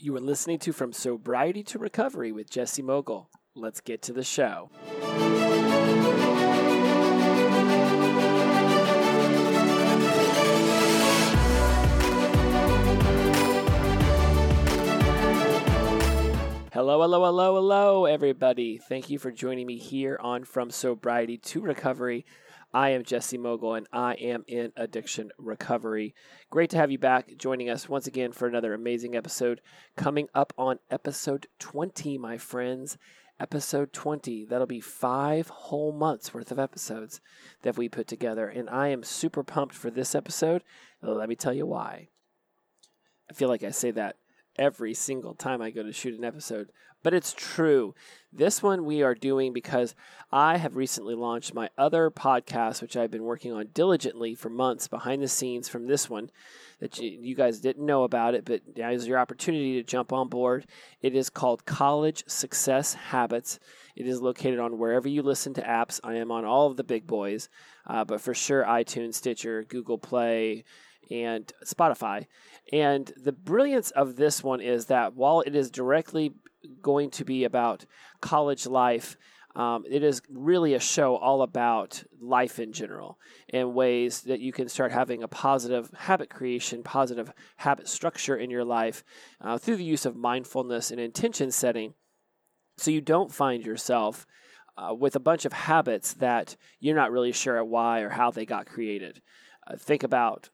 You are listening to From Sobriety to Recovery with Jesse Mogul. Let's get to the show. Hello, everybody. Thank you for joining me here on From Sobriety to Recovery. I am Jesse Mogul, and I am in addiction recovery. Great to have you back joining us once again for another amazing episode. Coming up on episode 20, my friends. Episode 20. That'll be 5 whole months worth of episodes that we put together, and I am super pumped for this episode. Let me tell you why. I feel like I say that every single time I go to shoot an episode, but it's true. This one we are doing because I have recently launched my other podcast, which I've been working on diligently for months behind the scenes from this one that you guys didn't know about it, but now is your opportunity to jump on board. It is called College Success Habits. It is located on wherever you listen to apps. I am on all of the big boys, but for sure iTunes, Stitcher, Google Play, and Spotify. And the brilliance of this one is that while it is directly going to be about college life, it is really a show all about life in general and ways that you can start having a positive habit creation, positive habit structure in your life through the use of mindfulness and intention setting, so you don't find yourself with a bunch of habits that you're not really sure why or how they got created. Think about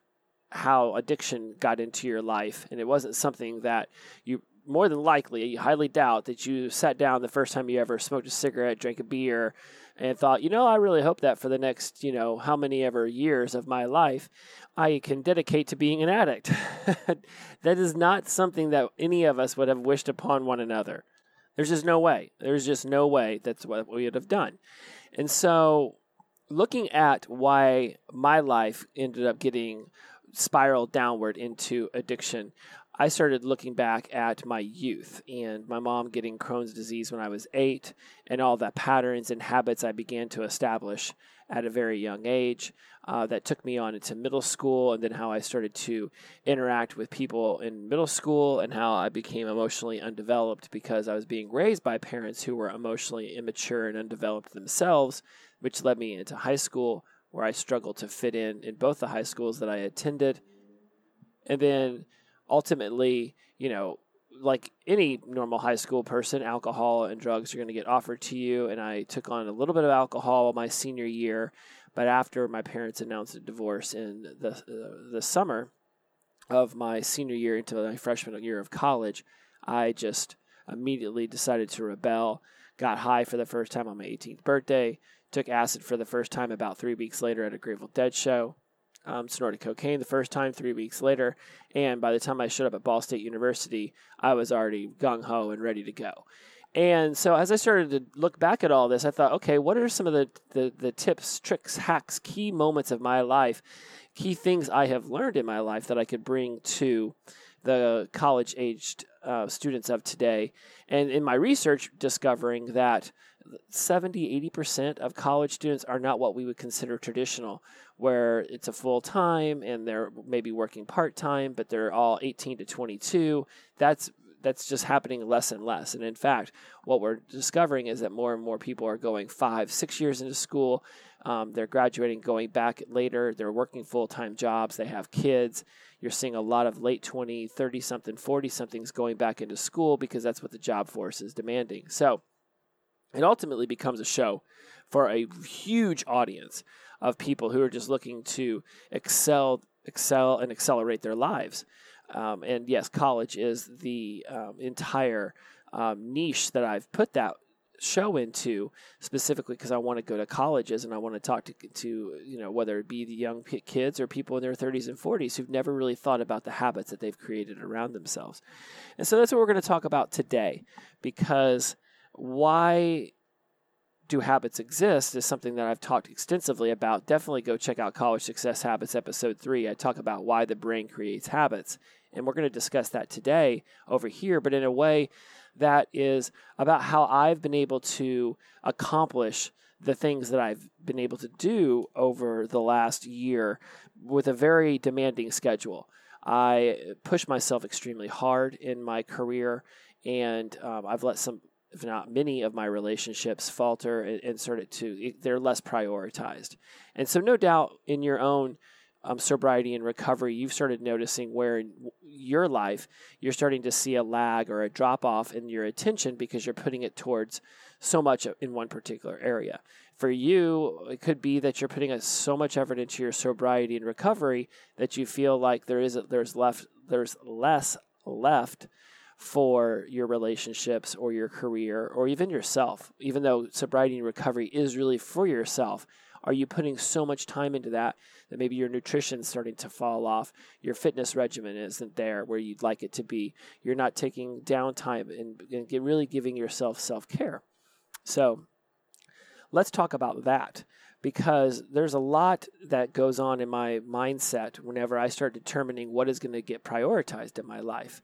how addiction got into your life, and it wasn't something that you more than likely, you highly doubt that you sat down the first time you ever smoked a cigarette, drank a beer, and thought, you know, I really hope that for the next, how many ever years of my life, I can dedicate to being an addict. That is not something that any of us would have wished upon one another. There's just no way. There's just no way that's what we would have done. And so looking at why my life ended up getting spiraled downward into addiction, I started looking back at my youth and my mom getting Crohn's disease when I was 8 and all the patterns and habits I began to establish at a very young age that took me on into middle school, and then how I started to interact with people in middle school and how I became emotionally undeveloped because I was being raised by parents who were emotionally immature and undeveloped themselves, which led me into high school where I struggled to fit in both the high schools that I attended. And then ultimately, like any normal high school person, alcohol and drugs are going to get offered to you. And I took on a little bit of alcohol my senior year, but after my parents announced a divorce in the summer of my senior year into my freshman year of college, I just immediately decided to rebel, got high for the first time on my 18th birthday, took acid for the first time about 3 weeks later at a Gravel Dead show, snorted cocaine the first time 3 weeks later, and by the time I showed up at Ball State University, I was already gung-ho and ready to go. And so as I started to look back at all this, I thought, okay, what are some of the tips, tricks, hacks, key moments of my life, key things I have learned in my life that I could bring to the college-aged students of today? And in my research, discovering that 70-80% of college students are not what we would consider traditional, where it's a full-time and they're maybe working part-time, but they're all 18 to 22. That's just happening less and less. And in fact, what we're discovering is that more and more people are going 5-6 years into school. They're graduating, going back later. They're working full-time jobs. They have kids. You're seeing a lot of late 20, 30-something, 40-somethings going back into school because that's what the job force is demanding. So it ultimately becomes a show for a huge audience of people who are just looking to excel, and accelerate their lives. And yes, college is the entire niche that I've put that show into, specifically because I want to go to colleges and I want to talk to whether it be the young kids or people in their 30s and 40s who've never really thought about the habits that they've created around themselves. And so that's what we're going to talk about today, because why do habits exist is something that I've talked extensively about. Definitely go check out College Success Habits, Episode 3. I talk about why the brain creates habits, and we're going to discuss that today over here, but in a way that is about how I've been able to accomplish the things that I've been able to do over the last year with a very demanding schedule. I pushed myself extremely hard in my career, and I've let some, if not many, of my relationships falter and sort of they're less prioritized. And so no doubt in your own sobriety and recovery, you've started noticing where in your life you're starting to see a lag or a drop-off in your attention because you're putting it towards so much in one particular area. For you, it could be that you're putting so much effort into your sobriety and recovery that you feel like there's less left for your relationships or your career or even yourself, even though sobriety and recovery is really for yourself. Are you putting so much time into that maybe your nutrition's starting to fall off, your fitness regimen isn't there where you'd like it to be, you're not taking downtime and really giving yourself self-care? So let's talk about that, because there's a lot that goes on in my mindset whenever I start determining what is going to get prioritized in my life.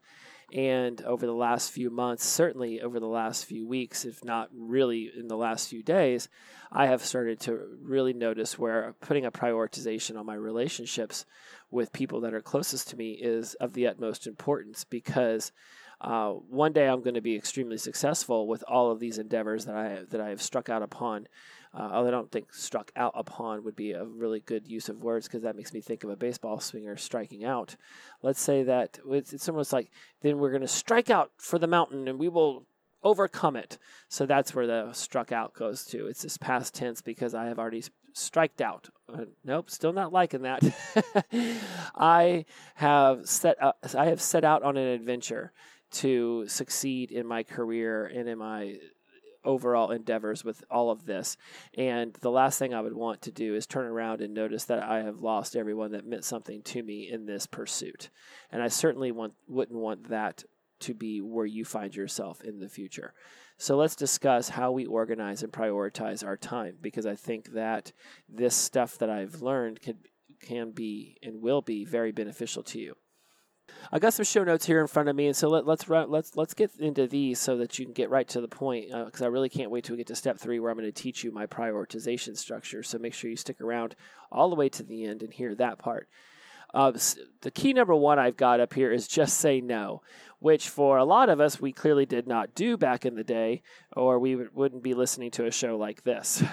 And over the last few months, certainly over the last few weeks, if not really in the last few days, I have started to really notice where putting a prioritization on my relationships with people that are closest to me is of the utmost importance, because one day I'm going to be extremely successful with all of these endeavors that I have struck out upon. Although I don't think struck out upon would be a really good use of words, because that makes me think of a baseball swinger striking out. Let's say that it's almost like then we're going to strike out for the mountain and we will overcome it. So that's where the struck out goes to. It's this past tense because I have already striked out. Nope, still not liking that. I have set out on an adventure to succeed in my career and in my overall endeavors with all of this. And the last thing I would want to do is turn around and notice that I have lost everyone that meant something to me in this pursuit. And I certainly wouldn't want that to be where you find yourself in the future. So let's discuss how we organize and prioritize our time, because I think that this stuff that I've learned can be and will be very beneficial to you. I got some show notes here in front of me, and so let's get into these so that you can get right to the point, because I really can't wait till we get to step 3, where I'm going to teach you my prioritization structure. So make sure you stick around all the way to the end and hear that part. The key number 1 I've got up here is just say no, which for a lot of us, we clearly did not do back in the day, or we wouldn't be listening to a show like this.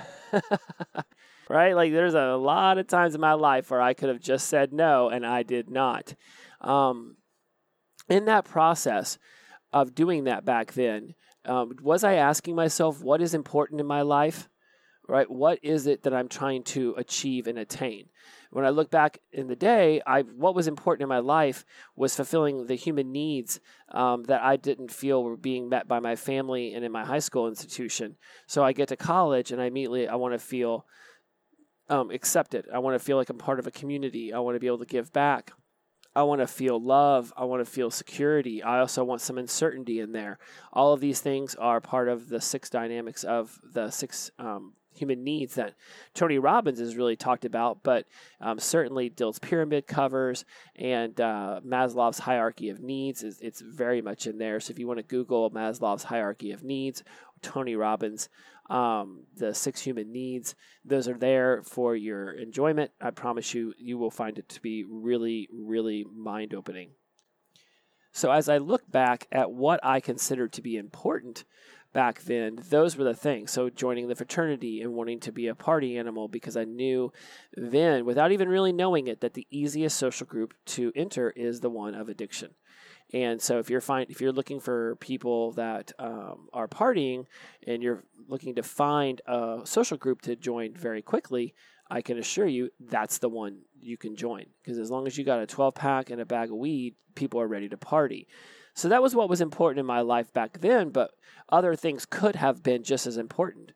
Right? Like, there's a lot of times in my life where I could have just said no, and I did not. In that process of doing that back then, was I asking myself, what is important in my life, right? What is it that I'm trying to achieve and attain? When I look back in the day, what was important in my life was fulfilling the human needs that I didn't feel were being met by my family and in my high school institution. So I get to college and I want to feel accepted. I want to feel like I'm part of a community. I want to be able to give back. I want to feel love. I want to feel security. I also want some uncertainty in there. All of these things are part of the 6 dynamics of the 6 human needs that Tony Robbins has really talked about, but certainly Dill's pyramid covers and Maslow's hierarchy of needs. It's very much in there. So if you want to Google Maslow's hierarchy of needs, Tony Robbins, the 6 human needs, those are there for your enjoyment. I promise you will find it to be really, really mind-opening. So as I look back at what I considered to be important back then, those were the things. So joining the fraternity and wanting to be a party animal, because I knew then, without even really knowing it, that the easiest social group to enter is the one of addiction. And so if you're looking for people that are partying and you're looking to find a social group to join very quickly, I can assure you that's the one you can join, because as long as you got a 12-pack and a bag of weed, people are ready to party. So that was what was important in my life back then, but other things could have been just as important.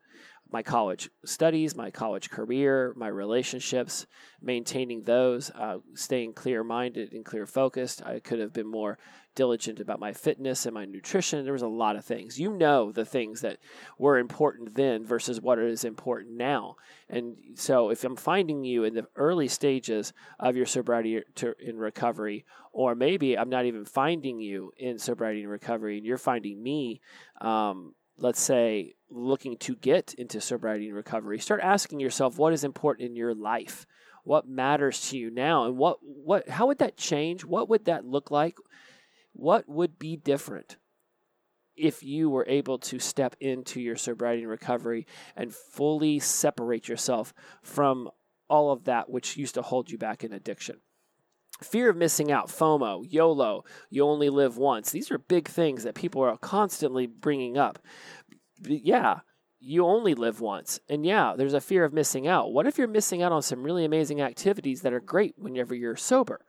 My college studies, my college career, my relationships, maintaining those, staying clear-minded and clear-focused. I could have been more diligent about my fitness and my nutrition. There was a lot of things. You know the things that were important then versus what is important now. And so if I'm finding you in the early stages of your sobriety in recovery, or maybe I'm not even finding you in sobriety and recovery and you're finding me, let's say, looking to get into sobriety and recovery, start asking yourself what is important in your life. what matters to you now, and what how would that change? What would that look like? What would be different if you were able to step into your sobriety and recovery and fully separate yourself from all of that which used to hold you back in addiction? Fear of missing out, FOMO, YOLO, you only live once. These are big things that people are constantly bringing up. But yeah, you only live once. And yeah, there's a fear of missing out. What if you're missing out on some really amazing activities that are great whenever you're sober?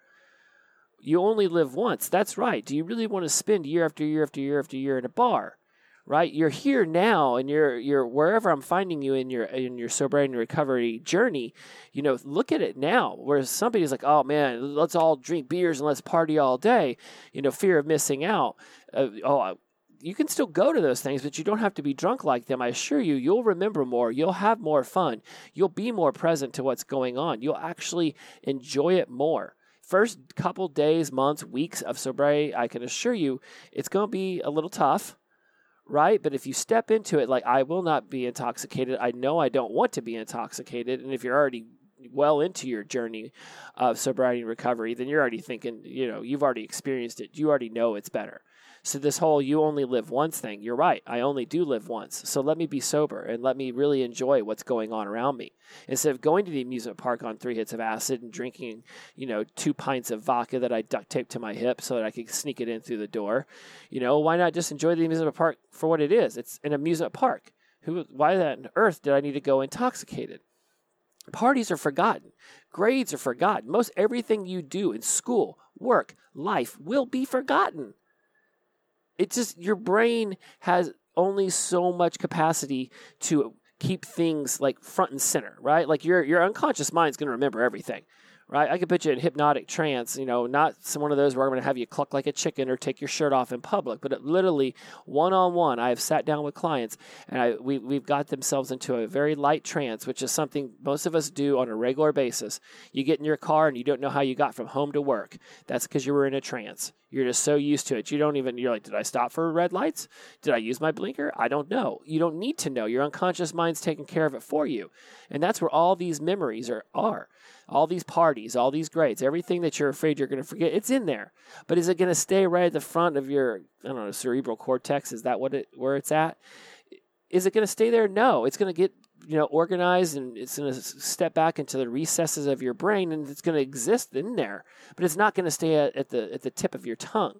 You only live once. That's right. Do you really want to spend year after year after year after year in a bar? Right? You're here now, and you're wherever I'm finding you in your sobriety and recovery journey, you know, look at it now. Whereas somebody's like, oh man, let's all drink beers and let's party all day, you know, fear of missing out. You can still go to those things, but you don't have to be drunk like them. I assure you, you'll remember more. You'll have more fun. You'll be more present to what's going on. You'll actually enjoy it more. First couple days, months, weeks of sobriety, I can assure you, it's going to be a little tough. Right? But if you step into it, like, I will not be intoxicated. I know I don't want to be intoxicated. And if you're already well into your journey of sobriety and recovery, then you're already thinking, you know, you've already experienced it. You already know it's better. So this whole you only live once thing, you're right. I only do live once. So let me be sober and let me really enjoy what's going on around me. Instead of going to the amusement park on 3 hits of acid and drinking, you know, 2 pints of vodka that I duct taped to my hip so that I could sneak it in through the door. You know, why not just enjoy the amusement park for what it is? It's an amusement park. Why on earth did I need to go intoxicated? Parties are forgotten. Grades are forgotten. Most everything you do in school, work, life will be forgotten. It's just your brain has only so much capacity to keep things like front and center, right? Like your unconscious mind's going to remember everything, right? I could put you in hypnotic trance, you know, not one of those where I'm going to have you cluck like a chicken or take your shirt off in public, but it literally one-on-one, I have sat down with clients and we've got themselves into a very light trance, which is something most of us do on a regular basis. You get in your car and you don't know how you got from home to work. That's because you were in a trance. You're just so used to it. You're like, did I stop for red lights? Did I use my blinker? I don't know. You don't need to know. Your unconscious mind's taking care of it for you. And that's where all these memories are. All these parties, all these grades, everything that you're afraid you're going to forget, it's in there. But is it going to stay right at the front of your, cerebral cortex? Is that where it's at? Is it going to stay there? No. It's going to get, organized, and it's going to step back into the recesses of your brain, and it's going to exist in there, but it's not going to stay at the tip of your tongue,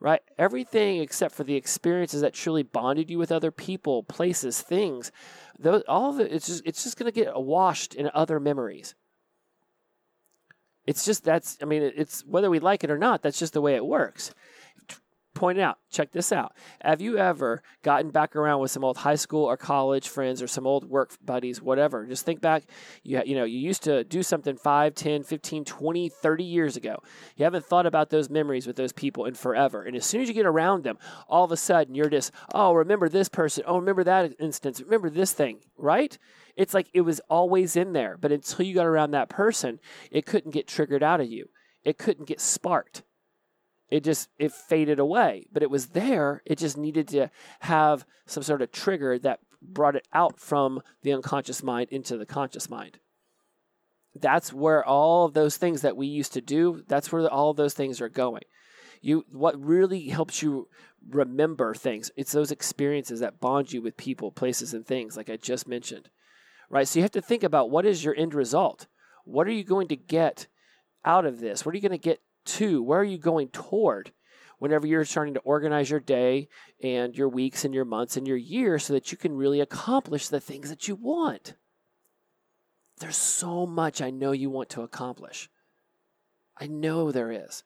right? Everything except for the experiences that truly bonded you with other people, places, things, those, all of it, it's just going to get washed in other memories. It's just, it's whether we like it or not, that's just the way it works. Point out, check this out. Have you ever gotten back around with some old high school or college friends or some old work buddies, whatever? Just think back, you used to do something 5, 10, 15, 20, 30 years ago. You haven't thought about those memories with those people in forever. And as soon as you get around them, all of a sudden you're just, oh, remember this person. Oh, remember that instance. Remember this thing, right? It's like it was always in there. But until you got around that person, it couldn't get triggered out of you. It couldn't get sparked. It faded away, but it was there. It just needed to have some sort of trigger that brought it out from the unconscious mind into the conscious mind. That's where all of those things that we used to do, that's where all of those things are going. What really helps you remember things, it's those experiences that bond you with people, places, and things, like I just mentioned, right? So you have to think about, what is your end result? What are you going to get out of this? What are you going to get to? Where are you going toward whenever you're starting to organize your day and your weeks and your months and your years so that you can really accomplish the things that you want? There's so much I know you want to accomplish. I know there is.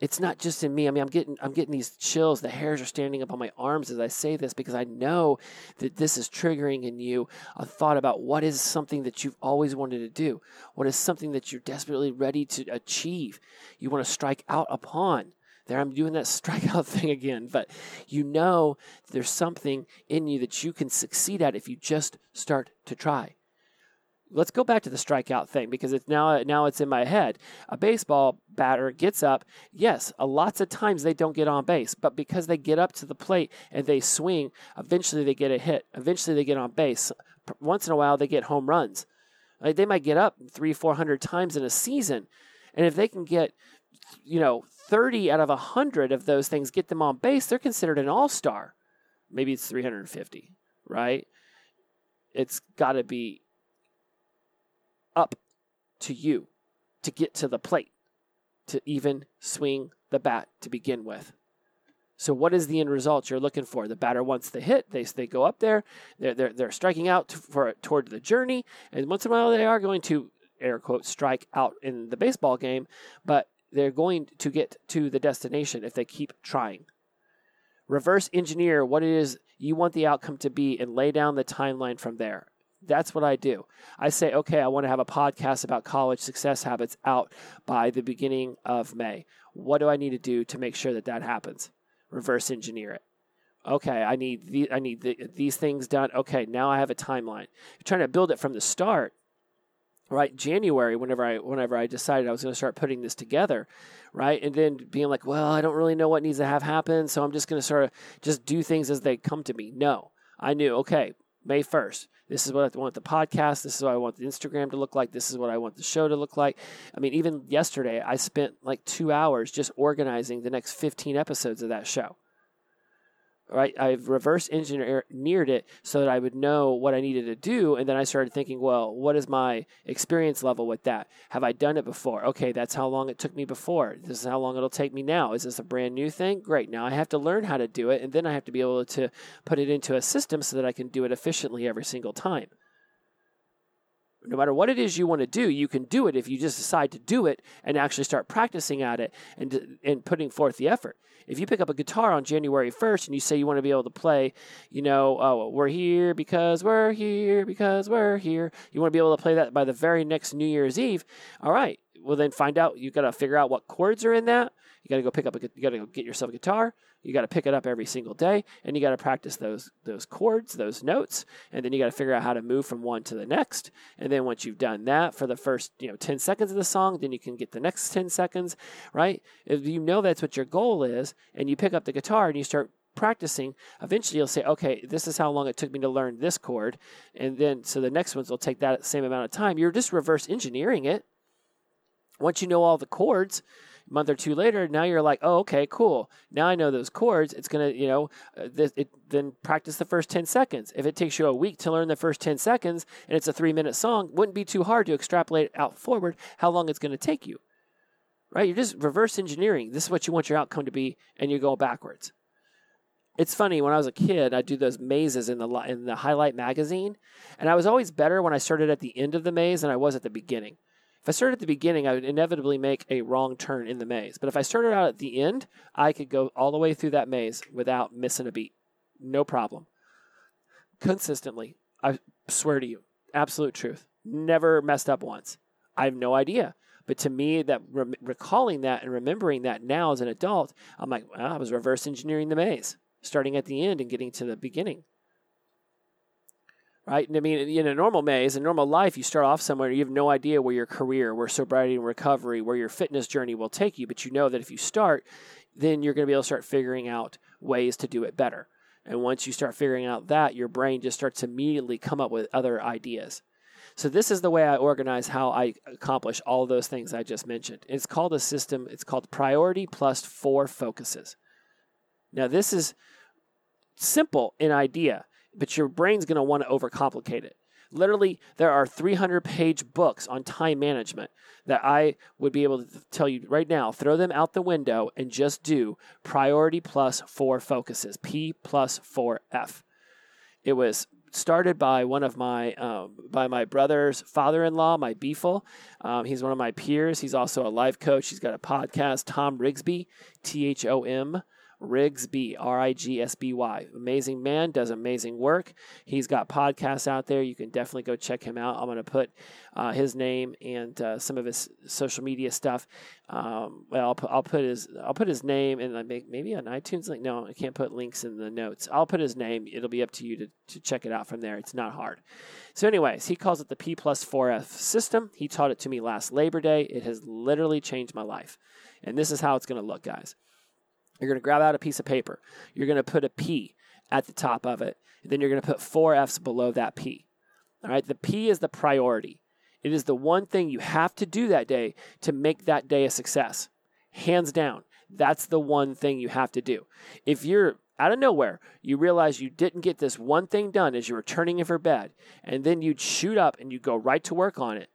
It's not just in me. I mean, I'm getting these chills. The hairs are standing up on my arms as I say this because I know that this is triggering in you a thought about what is something that you've always wanted to do. What is something that you're desperately ready to achieve? You want to strike out upon. There, I'm doing that strikeout thing again, but you know there's something in you that you can succeed at if you just start to try. Let's go back to the strikeout thing because it's now it's in my head. A baseball batter gets up. Yes, lots of times they don't get on base, but because they get up to the plate and they swing, eventually they get a hit. Eventually they get on base. Once in a while they get home runs. Like they might get up 300-400 times in a season. And if they can get, 30 out of 100 of those things, get them on base, they're considered an all-star. Maybe it's 350, right? It's got to be up to you to get to the plate, to even swing the bat to begin with. So what is the end result you're looking for? The batter wants the hit. They go up there. They're striking out toward the journey. And once in a while, they are going to, air quotes, strike out in the baseball game. But they're going to get to the destination if they keep trying. Reverse engineer what it is you want the outcome to be and lay down the timeline from there. That's what I do. I say, okay, I want to have a podcast about college success habits out by the beginning of May. What do I need to do to make sure that happens? Reverse engineer it. Okay, I need these things done. Okay, now I have a timeline. I'm trying to build it from the start, right? January, whenever I decided I was going to start putting this together, right? And then being like, well, I don't really know what needs to have happen, so I'm just going to sort of just do things as they come to me. No, I knew, okay, May 1st. This is what I want the podcast. This is what I want the Instagram to look like. This is what I want the show to look like. I mean, even yesterday, I spent like 2 hours just organizing the next 15 episodes of that show. All right? I've reverse engineered it so that I would know what I needed to do. And then I started thinking, well, what is my experience level with that? Have I done it before? Okay, that's how long it took me before. This is how long it'll take me now. Is this a brand new thing? Great. Now I have to learn how to do it. And then I have to be able to put it into a system so that I can do it efficiently every single time. No matter what it is you want to do, you can do it if you just decide to do it and actually start practicing at it and putting forth the effort. If you pick up a guitar on January 1st and you say you want to be able to play, oh, we're here because we're here because we're here. You want to be able to play that by the very next New Year's Eve. All right. Well, then find out. You've got to figure out what chords are in that. You got to go get yourself a guitar. You got to pick it up every single day, and you got to practice those chords, those notes, and then you got to figure out how to move from one to the next. And then once you've done that for the first 10 seconds of the song, then you can get the next 10 seconds, right? If you know that's what your goal is, and you pick up the guitar and you start practicing, eventually you'll say, okay, this is how long it took me to learn this chord, and then so the next ones will take that same amount of time. You're just reverse engineering it. Once you know all the chords, a month or two later, now you're like, oh, okay, cool. Now I know those chords. It's going to, then practice the first 10 seconds. If it takes you a week to learn the first 10 seconds and it's a 3-minute song, wouldn't be too hard to extrapolate out forward how long it's going to take you, right? You're just reverse engineering. This is what you want your outcome to be, and you go backwards. It's funny, when I was a kid, I'd do those mazes in the Highlight magazine, and I was always better when I started at the end of the maze than I was at the beginning. If I started at the beginning, I would inevitably make a wrong turn in the maze. But if I started out at the end, I could go all the way through that maze without missing a beat. No problem. Consistently. I swear to you. Absolute truth. Never messed up once. I have no idea. But to me, that recalling that and remembering that now as an adult, I'm like, well, I was reverse engineering the maze, starting at the end and getting to the beginning. Right? And I mean, in a normal maze, in normal life, you start off somewhere, you have no idea where your career, where sobriety and recovery, where your fitness journey will take you. But you know that if you start, then you're going to be able to start figuring out ways to do it better. And once you start figuring out that, your brain just starts to immediately come up with other ideas. So this is the way I organize how I accomplish all those things I just mentioned. It's called a system. It's called priority plus 4 focuses. Now, this is simple in idea, but your brain's going to want to overcomplicate it. Literally, there are 300-page books on time management that I would be able to tell you right now, throw them out the window and just do priority plus 4 focuses, P plus 4F. It was started by one of my by my brother's father-in-law, my beefle. He's one of my peers. He's also a life coach. He's got a podcast, Tom Rigsby, T-H-O-M. Rigsby, R-I-G-S-B-Y. Amazing man, does amazing work. He's got podcasts out there. You can definitely go check him out. I'm going to put his name and some of his social media stuff. I'll put his name and maybe an iTunes link. No, I can't put links in the notes. I'll put his name. It'll be up to you to check it out from there. It's not hard. So anyways, he calls it the P plus 4F system. He taught it to me last Labor Day. It has literally changed my life. And this is how it's going to look, guys. You're going to grab out a piece of paper. You're going to put a P at the top of it. And then you're going to put 4 Fs below that P. All right. The P is the priority. It is the one thing you have to do that day to make that day a success. Hands down, that's the one thing you have to do. If you're out of nowhere, you realize you didn't get this one thing done as you were turning in for bed, and then you'd shoot up and you go right to work on it,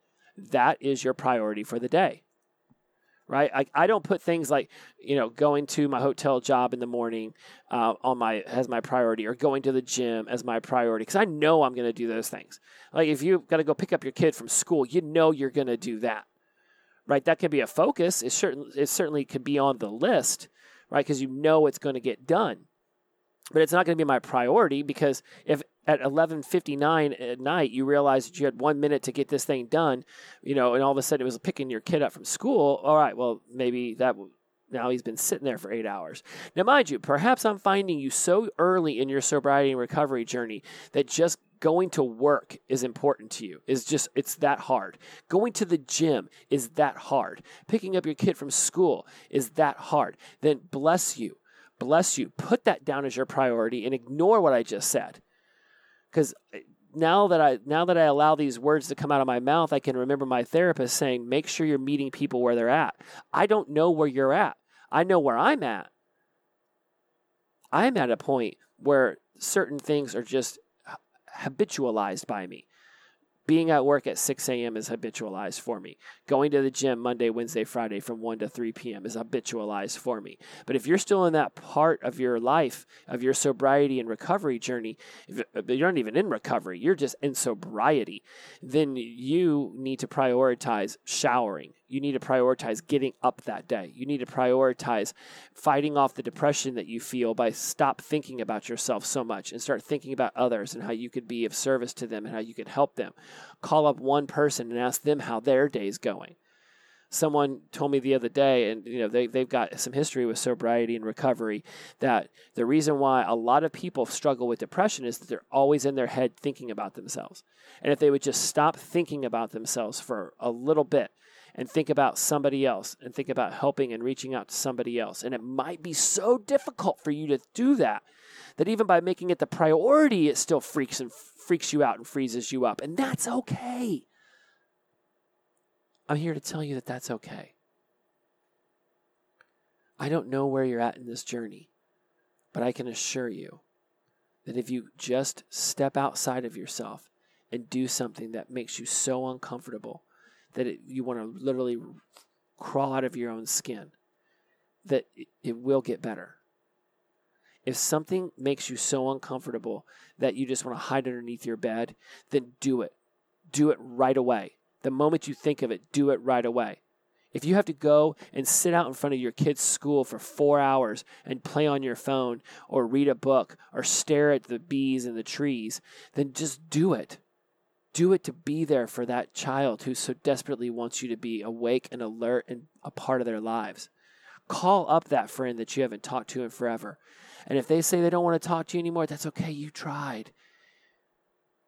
that is your priority for the day, right? I don't put things like, going to my hotel job in the morning as my priority, or going to the gym as my priority, because I know I'm going to do those things. Like if you've got to go pick up your kid from school, you're going to do that, right? That could be a focus. It certainly could be on the list, right? Because it's going to get done. But it's not going to be my priority, because if at 11:59 at night you realize that you had 1 minute to get this thing done, and all of a sudden it was picking your kid up from school, all right, well, maybe now he's been sitting there for 8 hours. Now, mind you, perhaps I'm finding you so early in your sobriety and recovery journey that just going to work is important to you. It's that hard. Going to the gym is that hard. Picking up your kid from school is that hard. Then bless you. Put that down as your priority and ignore what I just said. Because now that I allow these words to come out of my mouth, I can remember my therapist saying, make sure you're meeting people where they're at. I don't know where you're at. I know where I'm at. I'm at a point where certain things are just habitualized by me. Being at work at 6 a.m. is habitualized for me. Going to the gym Monday, Wednesday, Friday from 1 to 3 p.m. is habitualized for me. But if you're still in that part of your life, of your sobriety and recovery journey, if you're not even in recovery, you're just in sobriety, then you need to prioritize showering. You need to prioritize getting up that day. You need to prioritize fighting off the depression that you feel by stop thinking about yourself so much and start thinking about others and how you could be of service to them and how you could help them. Call up one person and ask them how their day's going. Someone told me the other day, and they've got some history with sobriety and recovery, that the reason why a lot of people struggle with depression is that they're always in their head thinking about themselves. And if they would just stop thinking about themselves for a little bit, and think about somebody else, and think about helping and reaching out to somebody else. And it might be so difficult for you to do that even by making it the priority, it still freaks you out and freezes you up. And that's okay. I'm here to tell you that that's okay. I don't know where you're at in this journey, but I can assure you that if you just step outside of yourself and do something that makes you so uncomfortable that you want to literally crawl out of your own skin, that it will get better. If something makes you so uncomfortable that you just want to hide underneath your bed, then do it. Do it right away. The moment you think of it, do it right away. If you have to go and sit out in front of your kid's school for 4 hours and play on your phone or read a book or stare at the bees and the trees, then just do it. Do it to be there for that child who so desperately wants you to be awake and alert and a part of their lives. Call up that friend that you haven't talked to in forever. And if they say they don't want to talk to you anymore, that's okay. You tried.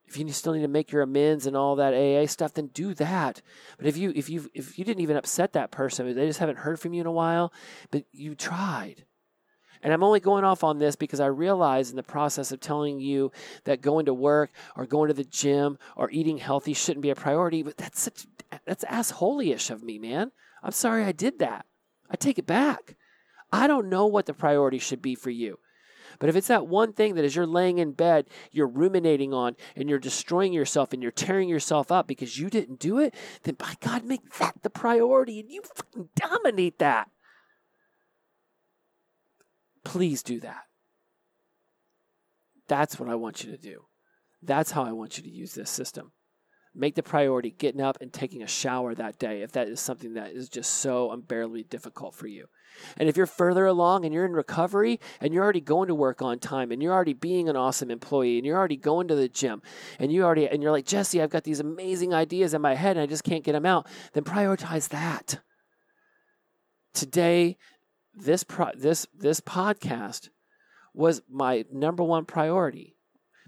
If you still need to make your amends and all that AA stuff, then do that. But if you didn't even upset that person, they just haven't heard from you in a while, but you tried. And I'm only going off on this because I realize in the process of telling you that going to work or going to the gym or eating healthy shouldn't be a priority, but that's asshole-ish of me, man. I'm sorry I did that. I take it back. I don't know what the priority should be for you. But if it's that one thing that as you're laying in bed, you're ruminating on and you're destroying yourself and you're tearing yourself up because you didn't do it, then by God, make that the priority and you fucking dominate that. Please do that. That's what I want you to do. That's how I want you to use this system. Make the priority getting up and taking a shower that day if that is something that is just so unbearably difficult for you. And if you're further along and you're in recovery and you're already going to work on time and you're already being an awesome employee and you're already going to the gym and you're like, Jesse, I've got these amazing ideas in my head and I just can't get them out, then prioritize that. Today, this podcast was my number one priority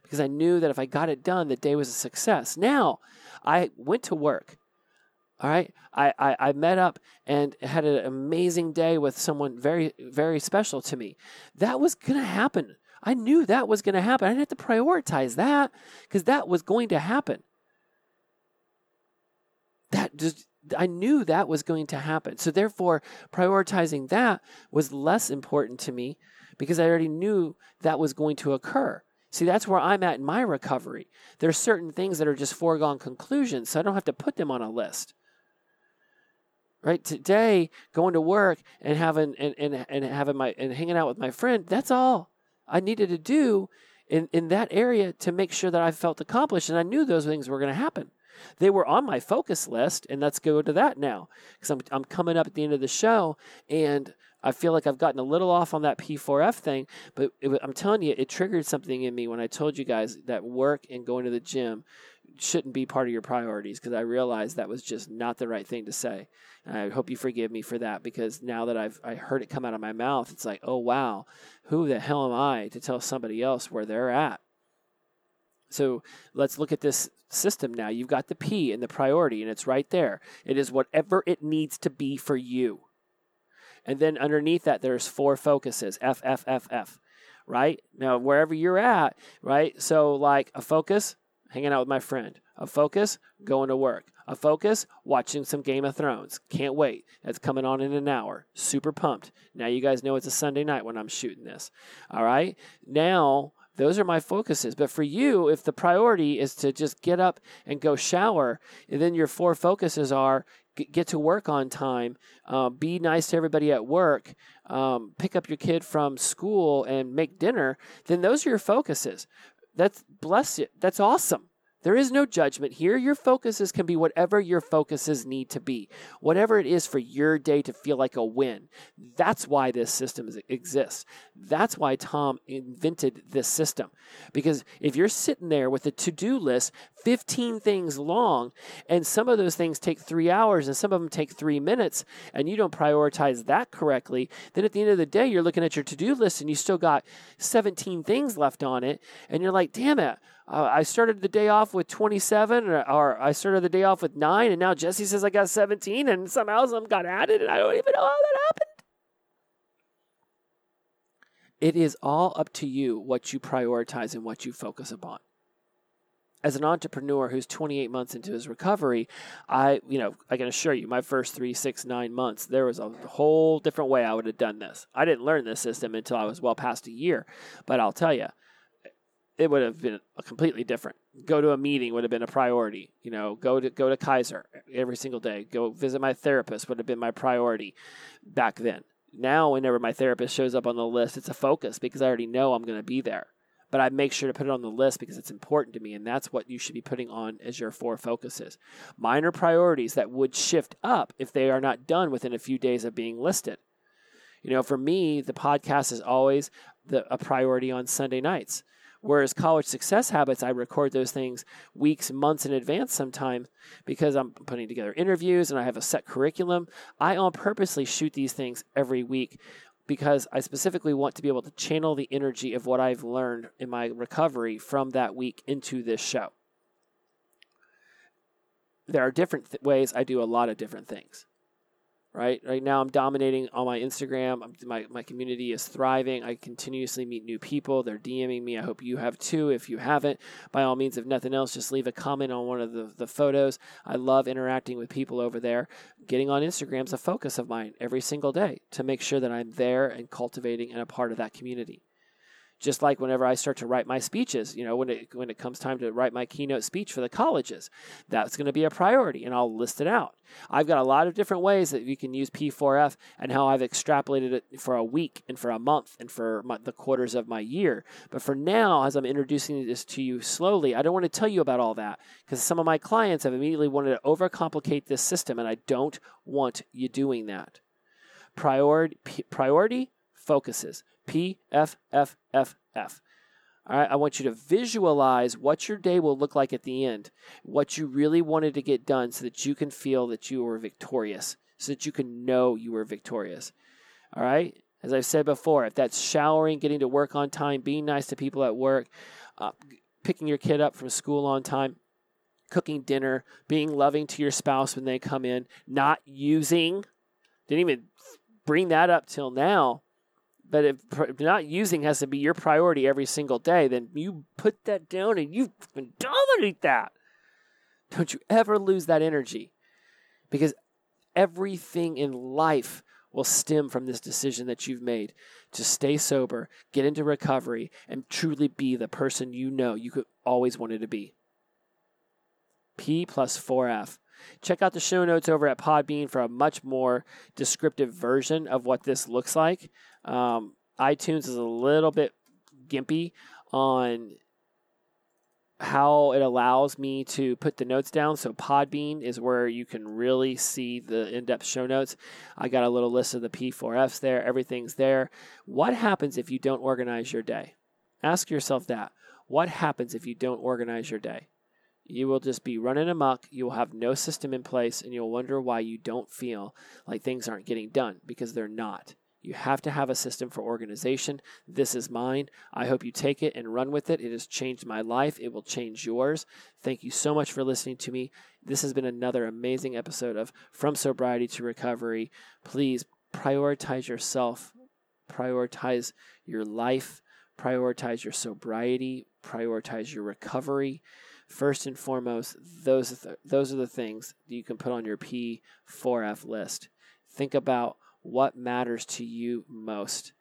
because I knew that if I got it done, the day was a success. Now, I went to work, all right? I met up and had an amazing day with someone very, very special to me. That was going to happen. I knew that was going to happen. I didn't have to prioritize that because that was going to happen. that just, I knew that was going to happen. So therefore, prioritizing that was less important to me because I already knew that was going to occur. See, that's where I'm at in my recovery. There are certain things that are just foregone conclusions, so I don't have to put them on a list. Right? Today, going to work and hanging out with my friend, that's all I needed to do in that area to make sure that I felt accomplished, and I knew those things were going to happen. They were on my focus list, and let's go to that now because I'm coming up at the end of the show, and I feel like I've gotten a little off on that P4F thing, but I'm telling you, it triggered something in me when I told you guys that work and going to the gym shouldn't be part of your priorities because I realized that was just not the right thing to say. And I hope you forgive me for that because now that I heard it come out of my mouth, it's like, oh, wow, who the hell am I to tell somebody else where they're at? So let's look at this system now. You've got the P in the priority, and it's right there. It is whatever it needs to be for you. And then underneath that, there's four focuses, F, F, F, F, right? Now, wherever you're at, right? So like a focus, hanging out with my friend. A focus, going to work. A focus, watching some Game of Thrones. Can't wait. That's coming on in an hour. Super pumped. Now you guys know it's a Sunday night when I'm shooting this, all right? Now, those are my focuses. But for you, if the priority is to just get up and go shower, and then your four focuses are get to work on time, be nice to everybody at work, pick up your kid from school and make dinner, then those are your focuses. That's, bless you, that's awesome. There is no judgment here. Your focuses can be whatever your focuses need to be, whatever it is for your day to feel like a win. That's why this system exists. That's why Tom invented this system. Because if you're sitting there with a to-do list, 15 things long, and some of those things take 3 hours and some of them take 3 minutes, and you don't prioritize that correctly, then at the end of the day, you're looking at your to-do list and you still got 17 things left on it, and you're like, damn it. I started the day off with 27 or I started the day off with 9 and now Jesse says I got 17 and somehow some got added and I don't even know how that happened. It is all up to you what you prioritize and what you focus upon. As an entrepreneur who's 28 months into his recovery, I can assure you my first 3, 6, 9 months, there was a whole different way I would have done this. I didn't learn this system until I was well past a year, but I'll tell you, it would have been completely different. Go to a meeting would have been a priority. You know, go to Kaiser every single day. Go visit my therapist would have been my priority back then. Now, whenever my therapist shows up on the list, it's a focus because I already know I'm going to be there. But I make sure to put it on the list because it's important to me, and that's what you should be putting on as your four focuses. Minor priorities that would shift up if they are not done within a few days of being listed. You know, for me, the podcast is always a priority on Sunday nights. Whereas College Success Habits, I record those things weeks, months in advance sometimes because I'm putting together interviews and I have a set curriculum. I on purposely shoot these things every week because I specifically want to be able to channel the energy of what I've learned in my recovery from that week into this show. There are different ways I do a lot of different things. Right now I'm dominating on my Instagram. My community is thriving. I continuously meet new people. They're DMing me. I hope you have too. If you haven't, by all means, if nothing else, just leave a comment on one of the photos. I love interacting with people over there. Getting on Instagram is a focus of mine every single day to make sure that I'm there and cultivating and a part of that community. Just like whenever I start to write my speeches, you know, when it comes time to write my keynote speech for the colleges, that's going to be a priority, and I'll list it out. I've got a lot of different ways that you can use P4F and how I've extrapolated it for a week and for a month and for the quarters of my year. But for now, as I'm introducing this to you slowly, I don't want to tell you about all that because some of my clients have immediately wanted to overcomplicate this system, and I don't want you doing that. Priority focuses. P, F, F, F, F. All right, I want you to visualize what your day will look like at the end, what you really wanted to get done so that you can feel that you were victorious, so that you can know you were victorious. All right, as I've said before, if that's showering, getting to work on time, being nice to people at work, picking your kid up from school on time, cooking dinner, being loving to your spouse when they come in, not using, didn't even bring that up till now. But if not using has to be your priority every single day, then you put that down and you dominate that. Don't you ever lose that energy. Because everything in life will stem from this decision that you've made to stay sober, get into recovery, and truly be the person you know you could always wanted to be. P+4F. Check out the show notes over at Podbean for a much more descriptive version of what this looks like. iTunes is a little bit gimpy on how it allows me to put the notes down. So Podbean is where you can really see the in-depth show notes. I got a little list of the P4Fs there. Everything's there. What happens if you don't organize your day? Ask yourself that. What happens if you don't organize your day? You will just be running amok. You will have no system in place, and you'll wonder why you don't feel like things aren't getting done, because they're not. You have to have a system for organization. This is mine. I hope you take it and run with it. It has changed my life. It will change yours. Thank you so much for listening to me. This has been another amazing episode of From Sobriety to Recovery. Please prioritize yourself. Prioritize your life. Prioritize your sobriety. Prioritize your recovery. First and foremost, those are the things that you can put on your P4F list. Think about what matters to you most.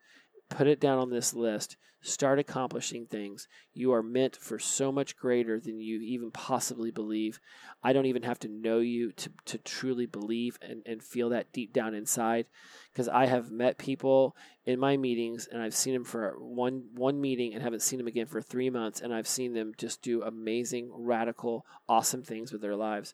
Put it down on this list. Start accomplishing things. You are meant for so much greater than you even possibly believe. I don't even have to know you to truly believe and feel that deep down inside, because I have met people in my meetings, and I've seen them for one meeting and haven't seen them again for 3 months, and I've seen them just do amazing, radical, awesome things with their lives.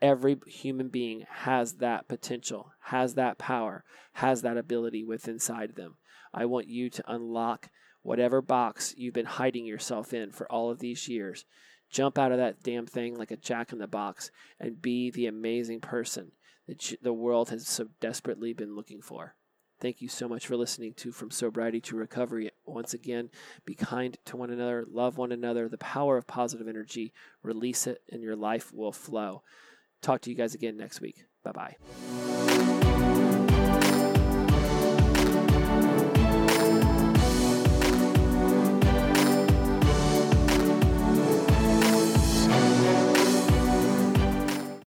Every human being has that potential, has that power, has that ability within inside them. I want you to unlock whatever box you've been hiding yourself in for all of these years. Jump out of that damn thing like a jack in the box and be the amazing person that the world has so desperately been looking for. Thank you so much for listening to From Sobriety to Recovery. Once again, be kind to one another, love one another, the power of positive energy, release it, and your life will flow. Talk to you guys again next week. Bye-bye.